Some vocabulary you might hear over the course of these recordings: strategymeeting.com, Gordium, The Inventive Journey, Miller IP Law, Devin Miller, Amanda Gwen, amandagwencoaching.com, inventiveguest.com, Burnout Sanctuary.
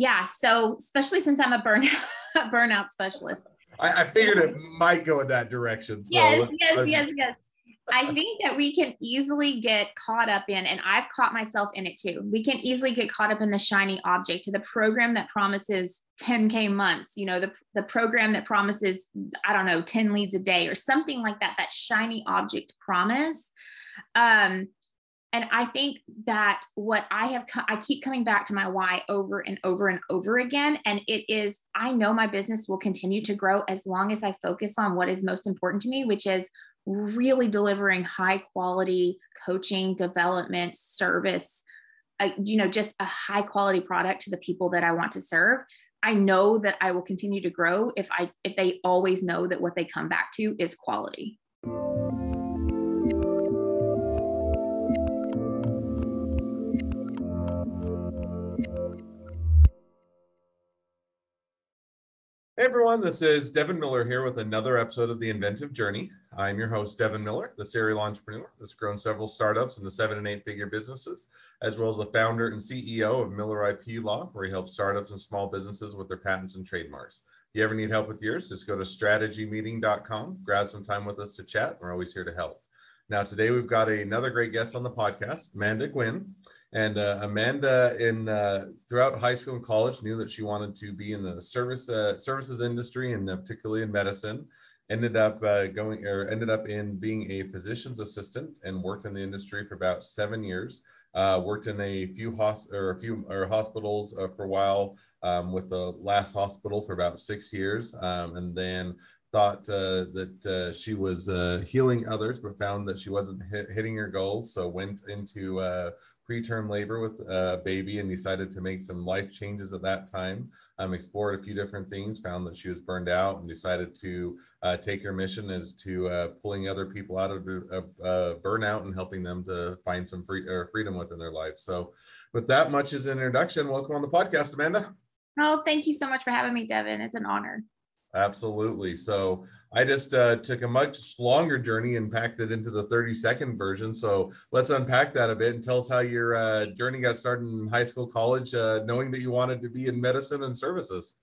Yeah. So especially since I'm a burnout specialist. I figured it might go in that direction. So. Yes. I think that we can easily get caught up in, and I've caught myself in it too. We can easily get caught up in the shiny object, to the program that promises 10K months, you know, the program that promises, I don't know, 10 leads a day or something like that, that shiny object promise. And I think that what I keep coming back to my why over and over and over again. And it is, I know my business will continue to grow as long as I focus on what is most important to me, which is really delivering high quality coaching, development, service, you know, just a high quality product to the people that I want to serve. I know that I will continue to grow if they always know that what they come back to is quality. Hey everyone, this is Devin Miller here with another episode of The Inventive Journey. I'm your host, Devin Miller, the serial entrepreneur that's grown several startups into 7- and 8-figure businesses, as well as the founder and CEO of Miller IP Law, where he helps startups and small businesses with their patents and trademarks. If you ever need help with yours, just go to strategymeeting.com, grab some time with us to chat. We're always here to help. Now, today we've got another great guest on the podcast, Amanda Gwen. And Amanda, throughout high school and college, knew that she wanted to be in the services industry, and particularly in medicine. Ended up in being a physician's assistant and worked in the industry for about 7 years. Worked in a few hospitals for a while, with the last hospital for about 6 years, and then thought that she was healing others, but found that she wasn't hitting her goals. So went into preterm labor with a baby and decided to make some life changes at that time. Explored a few different things, found that she was burned out, and decided to take her mission as to pulling other people out of burnout and helping them to find some freedom within their life. So with that much as an introduction, welcome on the podcast, Amanda. Oh, thank you so much for having me, Devin. It's an honor. Absolutely. So I just took a much longer journey and packed it into the 30-second version. So let's unpack that a bit and tell us how your journey got started in high school, college, knowing that you wanted to be in medicine and services.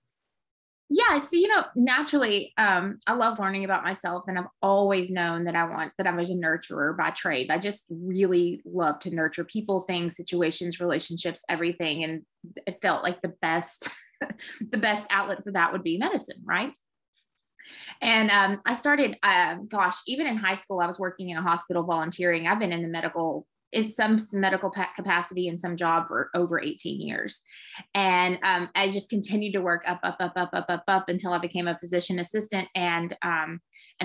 Yeah. So, you know, naturally, I love learning about myself, and I've always known that I was a nurturer by trade. I just really love to nurture people, things, situations, relationships, everything. And it felt like the best the best outlet for that would be medicine, right? And I started, even in high school, I was working in a hospital volunteering. I've been in some medical capacity in some job for over 18 years. And I just continued to work up until I became a physician assistant. And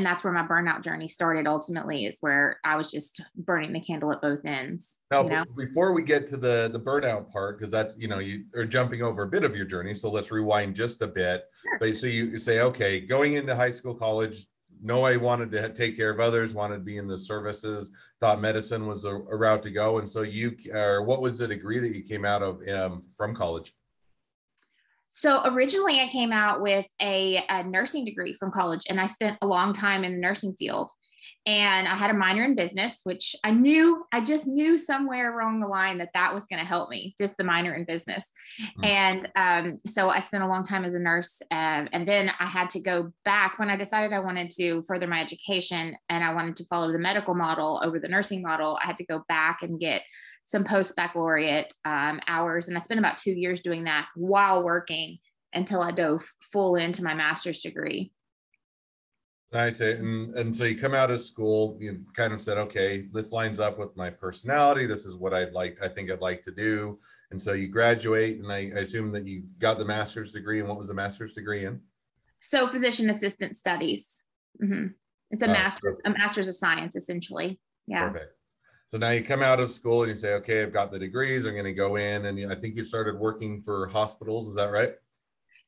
that's where my burnout journey started. Ultimately is where I was just burning the candle at both ends. Now, you know? Before we get to the burnout part, because that's, you know, you are jumping over a bit of your journey. So let's rewind just a bit. Sure. But so you say, okay, going into high school, college, no, I wanted to take care of others, wanted to be in the services, thought medicine was a route to go. And so what was the degree that you came out of from college? So originally I came out with a nursing degree from college, and I spent a long time in the nursing field. And I had a minor in business, which I just knew somewhere along the line that was going to help me, just the minor in business. Mm-hmm. And so I spent a long time as a nurse. And then I had to go back when I decided I wanted to further my education and I wanted to follow the medical model over the nursing model. I had to go back and get some post-baccalaureate hours. And I spent about 2 years doing that while working until I dove full into my master's degree. Nice. And so you come out of school, you kind of said, okay, this lines up with my personality. This is what I think I'd like to do. And so you graduate, and I assume that you got the master's degree. And what was the master's degree in? So physician assistant studies. Mm-hmm. It's a master's of science, essentially. Yeah. Perfect. So now you come out of school and you say, okay, I've got the degrees. I'm going to go in. And I think you started working for hospitals. Is that right?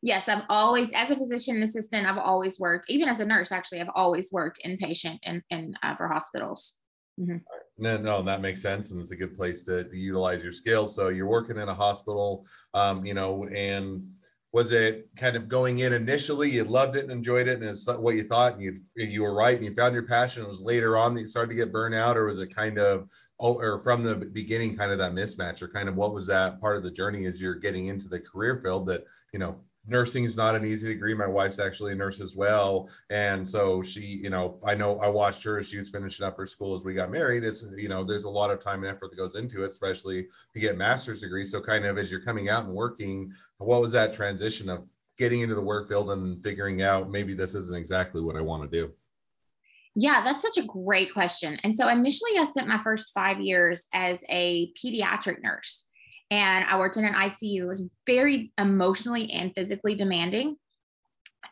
Yes, as a physician assistant, I've always worked, even as a nurse, actually, I've always worked inpatient and for hospitals. Mm-hmm. No, that makes sense. And it's a good place to utilize your skills. So you're working in a hospital, you know, and Was it kind of going in initially, you loved it and enjoyed it and it's what you thought and you were right and you found your passion, and it was later on that you started to get burnt out? Or was it kind of, or from the beginning, kind of that mismatch, or kind of what was that part of the journey as you're getting into the career field that, you know, nursing is not an easy degree. My wife's actually a nurse as well. And so she, you know I watched her as she was finishing up her school as we got married. It's, you know, there's a lot of time and effort that goes into it, especially to get a master's degree. So kind of as you're coming out and working, what was that transition of getting into the work field and figuring out maybe this isn't exactly what I want to do? Yeah, that's such a great question. And so initially I spent my first 5 years as a pediatric nurse. And I worked in an ICU. It was very emotionally and physically demanding.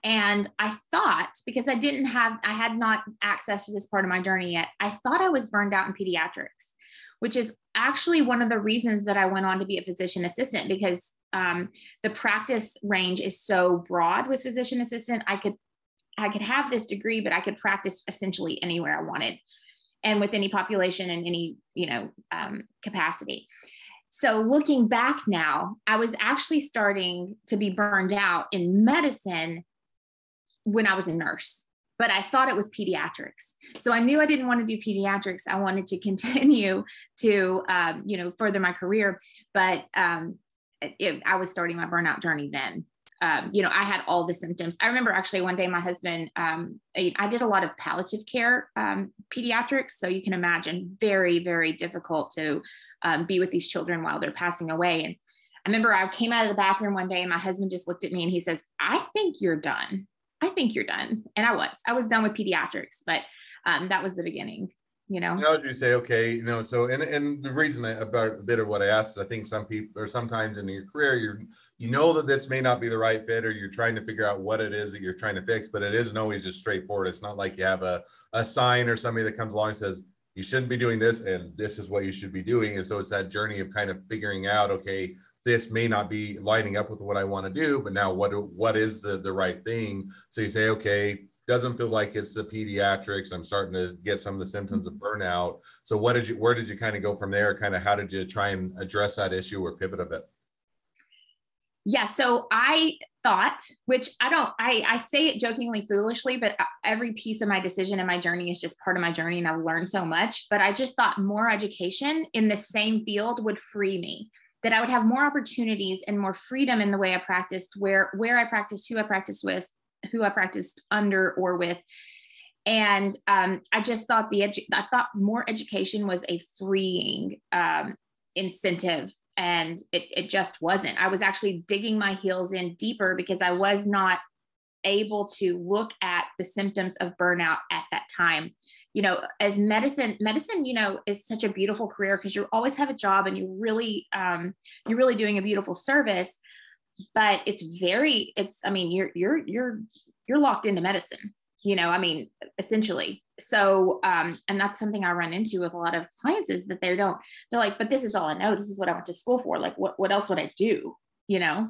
And I thought, because I had not access to this part of my journey yet, I thought I was burned out in pediatrics, which is actually one of the reasons that I went on to be a physician assistant, because the practice range is so broad with physician assistant. I could have this degree, but I could practice essentially anywhere I wanted and with any population and any, you know, capacity. So looking back now, I was actually starting to be burned out in medicine when I was a nurse, but I thought it was pediatrics. So I knew I didn't want to do pediatrics. I wanted to continue to, you know, further my career, but I was starting my burnout journey then. You know, I had all the symptoms. I remember actually one day my husband, I did a lot of palliative care, pediatrics. So you can imagine very, very difficult to be with these children while they're passing away. And I remember I came out of the bathroom one day and my husband just looked at me and he says, "I think you're done. I think you're done." And I was done with pediatrics, but that was the beginning. You know, how would you say, okay, you know, so, and the reason about a bit of what I asked is I think some people, or sometimes in your career, you know that this may not be the right fit, or you're trying to figure out what it is that you're trying to fix, but it isn't always just straightforward. It's not like you have a sign or somebody that comes along and says, you shouldn't be doing this, and this is what you should be doing. And so it's that journey of kind of figuring out, okay, this may not be lining up with what I want to do, but now what is the right thing? So you say, okay, doesn't feel like it's the pediatrics. I'm starting to get some of the symptoms of burnout. So where did you kind of go from there? Kind of how did you try and address that issue or pivot a bit? Yeah. So I thought, which I say it jokingly, foolishly, but every piece of my decision and my journey is just part of my journey. And I've learned so much, but I just thought more education in the same field would free me, that I would have more opportunities and more freedom in the way I practiced, where I practiced, who I practiced with, who I practiced under or with. And I just thought I thought more education was a freeing incentive, and it just wasn't. I was actually digging my heels in deeper because I was not able to look at the symptoms of burnout at that time. You know, as medicine, you know, is such a beautiful career because you always have a job and you're really doing a beautiful service. But you're locked into medicine, you know, I mean, essentially. So, and that's something I run into with a lot of clients is that they're like, but this is all I know. This is what I went to school for. Like, what else would I do? You know?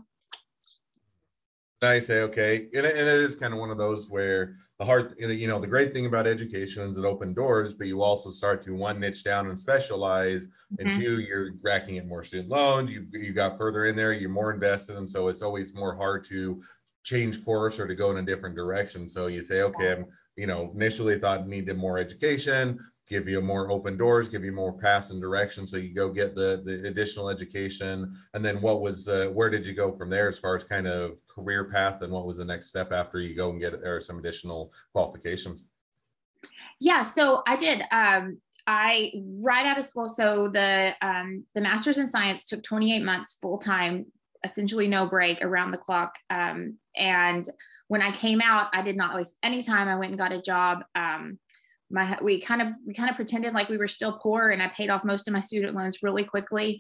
I say, okay. And it is kind of one of those where the hard, you know, the great thing about education is it opens doors, but you also start to one, niche down and specialize, and two, you're racking in more student loans. You got further in there, you're more invested. And so it's always more hard to change course or to go in a different direction. So you say, okay, I'm, you know, initially thought I needed more education, give you more open doors, give you more paths and direction. So you go get the additional education. And then where did you go from there as far as kind of career path, and what was the next step after you go and get some additional qualifications? Yeah, so I did. I right out of school. So the master's in science took 28 months full-time, essentially no break, around the clock. And when I came out, I did not waste any time. I went and got a job. We kind of pretended like we were still poor, and I paid off most of my student loans really quickly.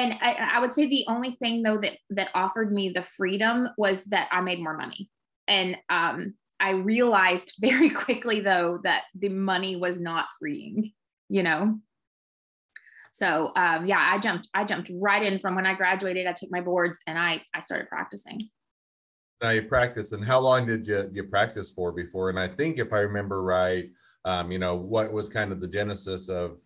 And I would say the only thing though that offered me the freedom was that I made more money. And I realized very quickly though that the money was not freeing, you know. So yeah, I jumped right in from when I graduated. I took my boards and I started practicing. Now you practice, and how long did you practice for before? And I think if I remember right, you know, what was kind of the genesis of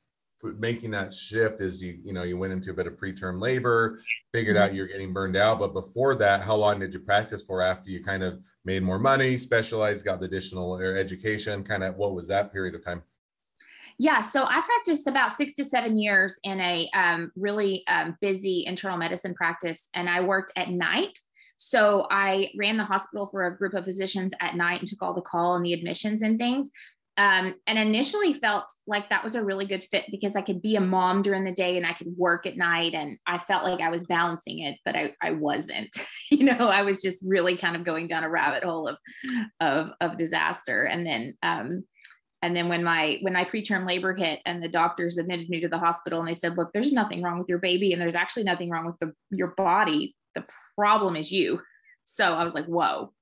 making that shift is you went into a bit of preterm labor, figured out you're getting burned out. But before that, how long did you practice for after you kind of made more money, specialized, got the additional education? Kind of what was that period of time? Yeah. So I practiced about 6 to 7 years in a really busy internal medicine practice, and I worked at night. So I ran the hospital for a group of physicians at night and took all the call and the admissions and things. And initially felt like that was a really good fit because I could be a mom during the day and I could work at night. And I felt like I was balancing it, but I wasn't, I was just really kind of going down a rabbit hole of disaster. And then when my preterm labor hit and the doctors admitted me to the hospital and they said, look, there's nothing wrong with your baby. And there's actually nothing wrong with your body. The problem is you. So I was like, whoa,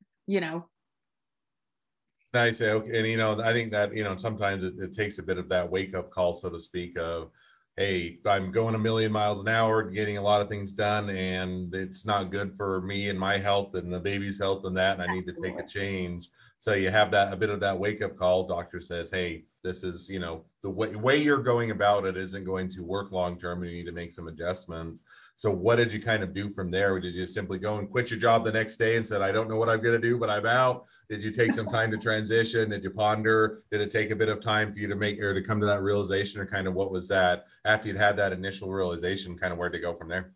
Nice. Okay. And, I think that, sometimes it takes a bit of that wake up call, so to speak, of, hey, I'm going a million miles an hour, getting a lot of things done, and it's not good for me and my health and the baby's health and that, and I need to take a change. So you have that, a bit of that wake up call. Doctor says, hey, this is, the way you're going about it isn't going to work long term. You need to make some adjustments. So what did you kind of do from there? Did you simply go and quit your job the next day and said, I don't know what I'm going to do, but I'm out? Did you take some time to transition? Did you ponder? Did it take a bit of time for you to to come to that realization, or kind of what was that after you'd had that initial realization, kind of where to go from there?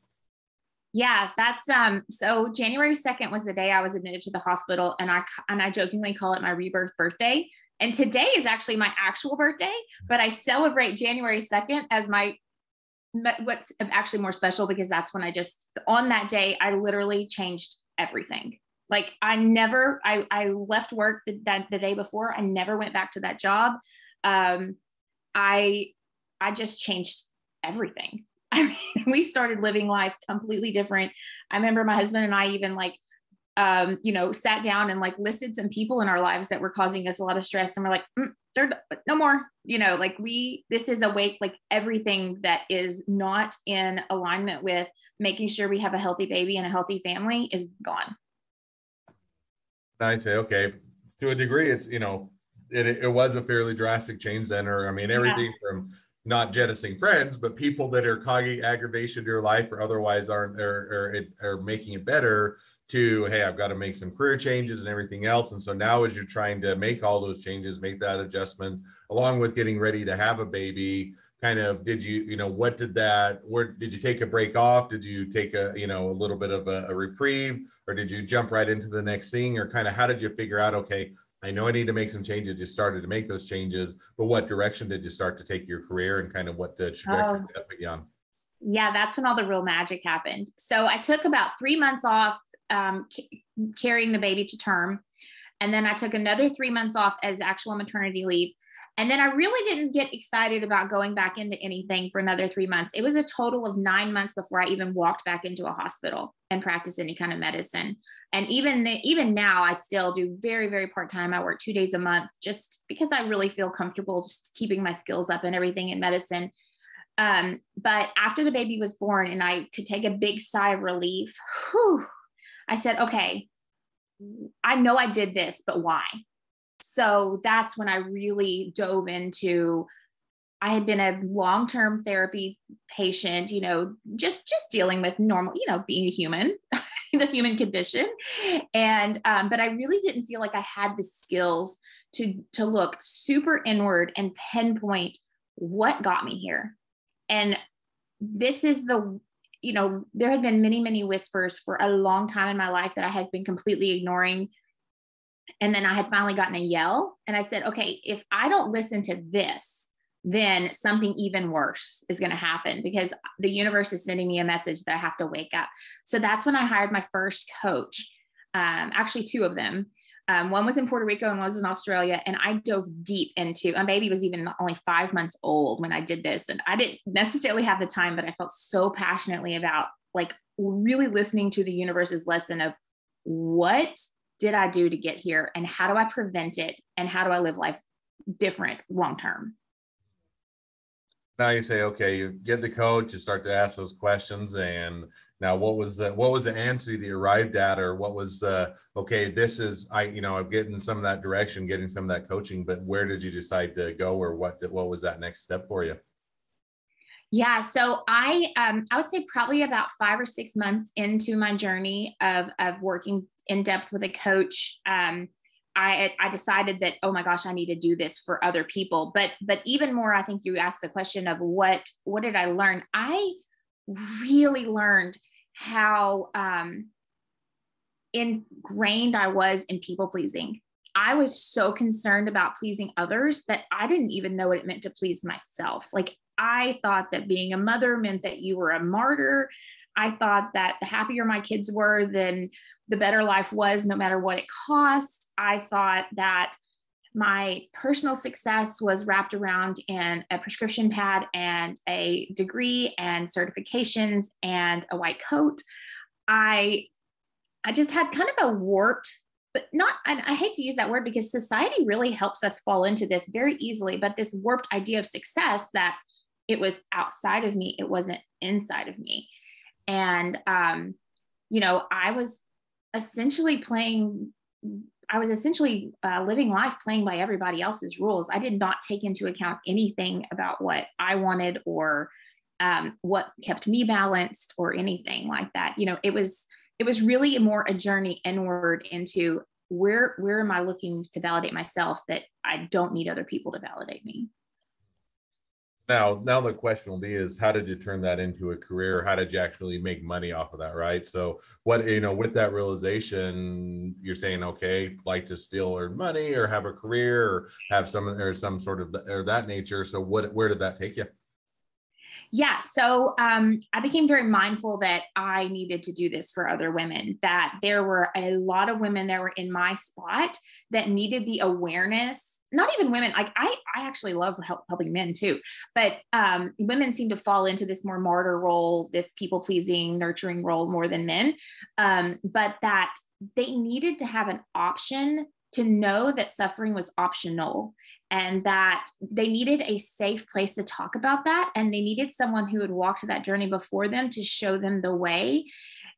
Yeah, that's so January 2nd was the day I was admitted to the hospital, and I jokingly call it my rebirth birthday. And today is actually my actual birthday, but I celebrate January 2nd as what's actually more special, because that's when on that day, I literally changed everything. Like I left work the day before. I never went back to that job. I just changed everything. We started living life completely different. I remember my husband and I even sat down and listed some people in our lives that were causing us a lot of stress. And we're like, they're no more, this is a wake, everything that is not in alignment with making sure we have a healthy baby and a healthy family is gone. I'd say, okay, to a degree, it's, it was a fairly drastic change then, everything from not jettisoning friends, but people that are causing aggravation to your life or otherwise aren't, or making it better, to, hey, I've got to make some career changes and everything else. And so now as you're trying to make all those changes, make that adjustment, along with getting ready to have a baby, kind of, did you, where did you take a break off? Did you take a little bit of a reprieve, or did you jump right into the next thing, or kind of, how did you figure out, okay, I know I need to make some changes. You started to make those changes, but what direction did you start to take your career, and kind of what trajectory did that put you on? Yeah, that's when all the real magic happened. So I took about 3 months off carrying the baby to term. And then I took another 3 months off as actual maternity leave. And then I really didn't get excited about going back into anything for another 3 months. It was a total of 9 months before I even walked back into a hospital and practiced any kind of medicine. And even now, I still do very, very part-time. I work 2 days a month just because I really feel comfortable just keeping my skills up and everything in medicine. But after the baby was born and I could take a big sigh of relief, I said, okay, I know I did this, but why? So that's when I really dove into, I had been a long-term therapy patient, just dealing with normal, being a human, the human condition. And, but I really didn't feel like I had the skills to look super inward and pinpoint what got me here. And this is there had been many, many whispers for a long time in my life that I had been completely ignoring. And then I had finally gotten a yell, and I said, okay, if I don't listen to this, then something even worse is going to happen, because the universe is sending me a message that I have to wake up. So that's when I hired my first coach, actually two of them. One was in Puerto Rico and one was in Australia. And I dove deep into, my baby was even only 5 months old when I did this. And I didn't necessarily have the time, but I felt so passionately about really listening to the universe's lesson of what did I do to get here, and how do I prevent it, and how do I live life different long-term? Now you say, okay, you get the coach, you start to ask those questions. And now what was the answer that you arrived at, or what was okay, this is, I'm getting some of that direction, getting some of that coaching, but where did you decide to go, or what was that next step for you? Yeah. So I would say probably about 5 or 6 months into my journey of working in depth with a coach, I decided that, oh my gosh, I need to do this for other people. But even more, I think you asked the question of what did I learn? I really learned how ingrained I was in people pleasing. I was so concerned about pleasing others that I didn't even know what it meant to please myself. Like, I thought that being a mother meant that you were a martyr. I thought that the happier my kids were, then the better life was, no matter what it cost. I thought that my personal success was wrapped around in a prescription pad and a degree and certifications and a white coat. I just had kind of a warped, but not, and I hate to use that word because society really helps us fall into this very easily, but this warped idea of success that it was outside of me. It wasn't inside of me. And, I was essentially living life playing by everybody else's rules. I did not take into account anything about what I wanted or what kept me balanced or anything like that. You know, it was really more a journey inward into where am I looking to validate myself that I don't need other people to validate me. Now the question will be is, how did you turn that into a career? How did you actually make money off of that, right? So what, with that realization, you're saying, okay, like to still earn money or have a career or have some sort of that nature. So where did that take you? Yeah. So I became very mindful that I needed to do this for other women, that there were a lot of women that were in my spot that needed the awareness, not even women. Like I actually love helping men too, but women seem to fall into this more martyr role, this people pleasing, nurturing role more than men. But that they needed to have an option to know that suffering was optional, and that they needed a safe place to talk about that. And they needed someone who had walked that journey before them to show them the way.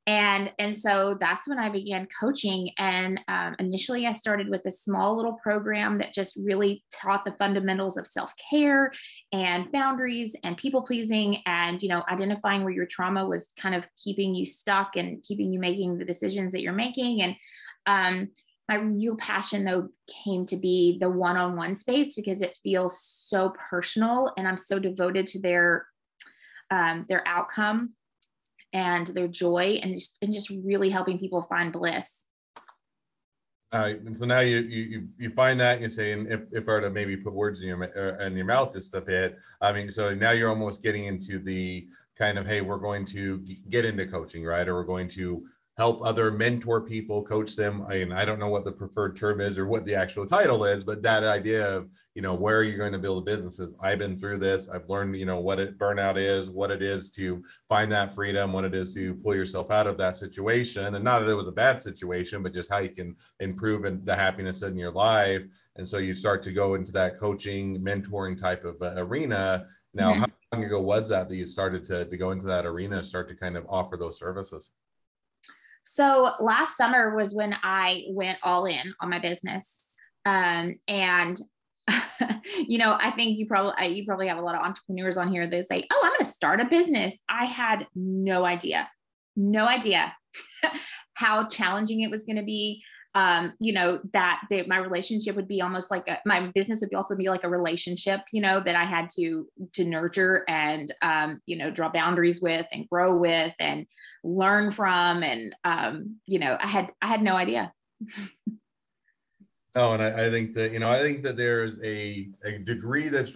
And so that's when I began coaching. And initially I started with a small little program that just really taught the fundamentals of self-care and boundaries and people pleasing and, identifying where your trauma was kind of keeping you stuck and keeping you making the decisions that you're making. And, my real passion though came to be the one-on-one space because it feels so personal and I'm so devoted to their outcome and their joy and just really helping people find bliss. So now you find that and you say, and if I were to maybe put words in your mouth just a bit, I mean, so now you're almost getting into the kind of, hey, we're going to get into coaching, right? Or we're going to help other mentor people, coach them. I don't know what the preferred term is or what the actual title is, but that idea of, where are you going to build a business? I've been through this. I've learned, what burnout is, what it is to find that freedom, what it is to pull yourself out of that situation. And not that it was a bad situation, but just how you can improve the happiness in your life. And so you start to go into that coaching, mentoring type of arena. Now, mm-hmm. How long ago was that you started to go into that arena, start to kind of offer those services? So last summer was when I went all in on my business. And, I think you probably have a lot of entrepreneurs on here that say, oh, I'm going to start a business. I had no idea how challenging it was going to be. My relationship would be almost like my business would also be like a relationship, that I had to nurture and, draw boundaries with and grow with and learn from. And, I had no idea. Oh, and I think that, I think that there's a degree that's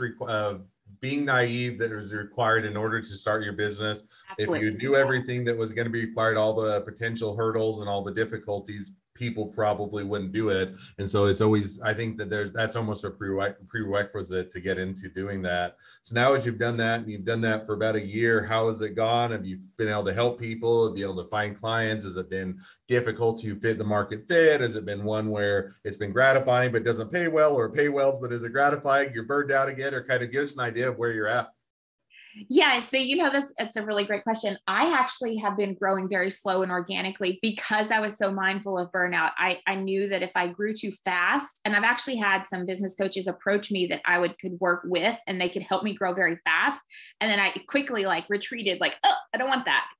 being naive that was required in order to start your business. Absolutely. If you knew everything that was going to be required, all the potential hurdles and all the difficulties, people probably wouldn't do it. And so it's always, I think that that's almost a prerequisite to get into doing that. So now as you've done that and you've done that for about a year, how has it gone? Have you been able to help people? Have you been able to find clients? Has it been difficult to fit the market fit? Has it been one where it's been gratifying, but doesn't pay well, or pay wells, but is it gratifying? You're burned out again, or kind of give us an idea of where you're at. Yeah. So, that's a really great question. I actually have been growing very slow and organically because I was so mindful of burnout. I knew that if I grew too fast, and I've actually had some business coaches approach me that I could work with, and they could help me grow very fast. And then I quickly retreated, oh, I don't want that,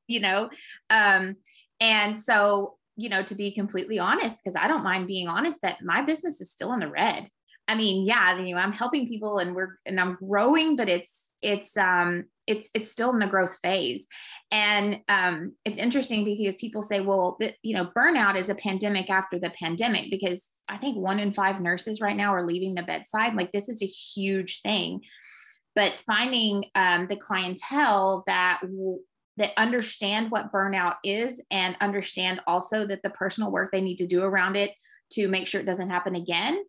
and so, to be completely honest, because I don't mind being honest, that my business is still in the red. I mean, yeah, I'm helping people and I'm growing, but it's still in the growth phase. And, it's interesting because people say, well, burnout is a pandemic after the pandemic, because I think 1 in 5 nurses right now are leaving the bedside. This is a huge thing, but finding, the clientele that understand what burnout is and understand also that the personal work they need to do around it to make sure it doesn't happen again.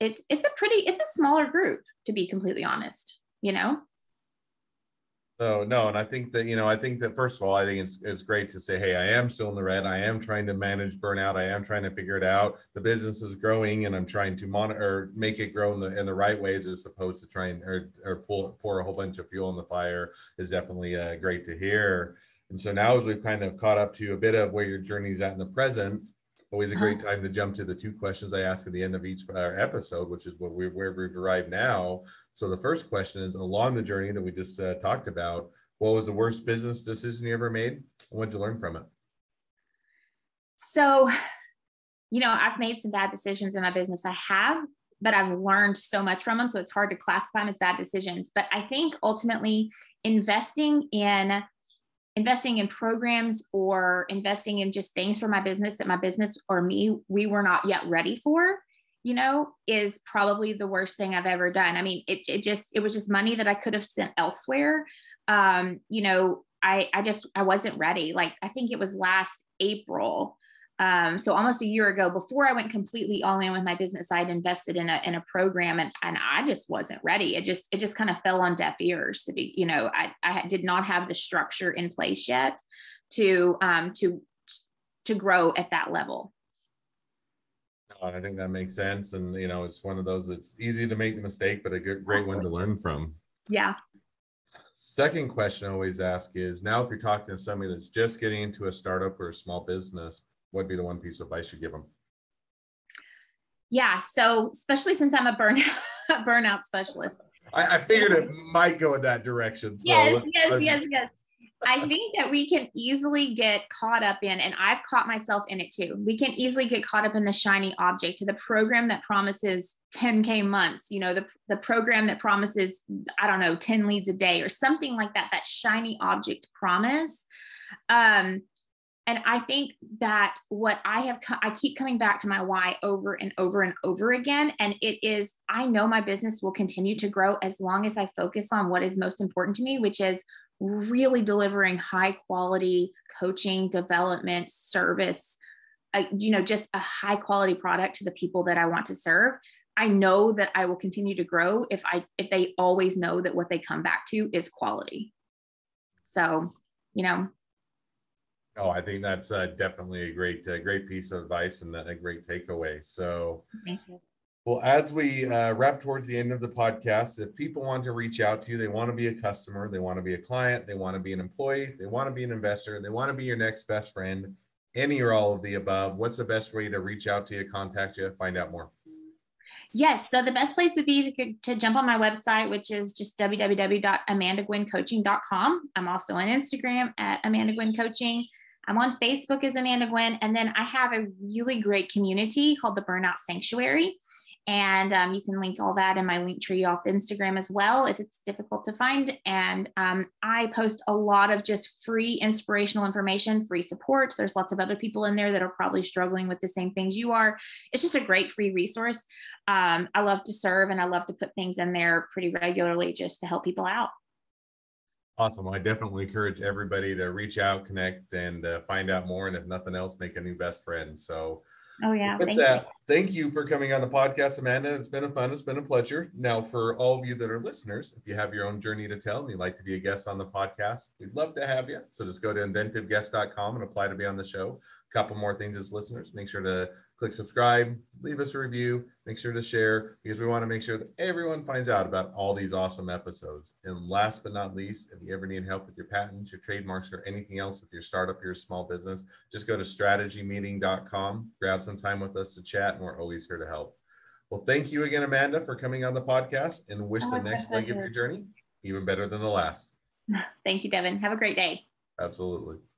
It's a smaller group, to be completely honest, So, no. And I think that, I think that first of all, I think it's great to say, hey, I am still in the red. I am trying to manage burnout. I am trying to figure it out. The business is growing and I'm trying to monitor, make it grow in the right ways, as opposed to trying or pour a whole bunch of fuel on the fire, is definitely great to hear. And so now, as we've kind of caught up to a bit of where your journey's at in the present, always a great time to jump to the two questions I ask at the end of each episode, which is where we've arrived now. So the first question is, along the journey that we just talked about, what was the worst business decision you ever made? And what did you learn from it? So, I've made some bad decisions in my business. I have, but I've learned so much from them. So it's hard to classify them as bad decisions. But I think ultimately investing in programs or investing in just things for my business that my business or we were not yet ready for, is probably the worst thing I've ever done. I mean, it was just money that I could have sent elsewhere. I wasn't ready. I think it was last April. So almost a year ago, before I went completely all in with my business, I'd invested in a program and I just wasn't ready. It just kind of fell on deaf ears, to be, I did not have the structure in place yet to grow at that level. I think that makes sense. And, it's one of those that's easy to make the mistake, but a great Absolutely. One to learn from. Yeah. Second question I always ask is, now, if you're talking to somebody that's just getting into a startup or a small business, what'd be the one piece of advice you give them? Yeah. So, especially since I'm a burnout specialist, I figured it might go in that direction. So. Yes. I think that we can easily get caught up in, and I've caught myself in it too. We can easily get caught up in the shiny object, to the program that promises 10K months, the program that promises, 10 leads a day or something like that, that shiny object promise. And I think that I keep coming back to my why over and over and over again. And it is, I know my business will continue to grow as long as I focus on what is most important to me, which is really delivering high quality coaching, development, service, just a high quality product to the people that I want to serve. I know that I will continue to grow if they always know that what they come back to is quality. So, Oh, I think that's definitely a great piece of advice and a great takeaway. So, thank you. Well, as we wrap towards the end of the podcast, if people want to reach out to you, they want to be a customer, they want to be a client, they want to be an employee, they want to be an investor, they want to be your next best friend, any or all of the above, what's the best way to reach out to you, contact you, find out more? Yes. So the best place would be to jump on my website, which is just www.amandagwencoaching.com. I'm also on Instagram at Amanda Gwen Coaching. I'm on Facebook as Amanda Gwen. And then I have a really great community called the Burnout Sanctuary. And you can link all that in my link tree off Instagram as well, if it's difficult to find. And I post a lot of just free inspirational information, free support. There's lots of other people in there that are probably struggling with the same things you are. It's just a great free resource. I love to serve and I love to put things in there pretty regularly just to help people out. Awesome. I definitely encourage everybody to reach out, connect, and find out more. And if nothing else, make a new best friend. So oh, yeah. With that, thank you for coming on the podcast, Amanda. It's been fun. It's been a pleasure. Now, for all of you that are listeners, if you have your own journey to tell and you'd like to be a guest on the podcast, we'd love to have you. So just go to inventiveguest.com and apply to be on the show. A couple more things as listeners. Make sure to Click subscribe, leave us a review, make sure to share, because we want to make sure that everyone finds out about all these awesome episodes. And last but not least, if you ever need help with your patents, your trademarks, or anything else with your startup, your small business, just go to strategymeeting.com, grab some time with us to chat, and we're always here to help. Well, thank you again, Amanda, for coming on the podcast, and wish the next leg of your journey even better than the last. Thank you, Devin. Have a great day. Absolutely.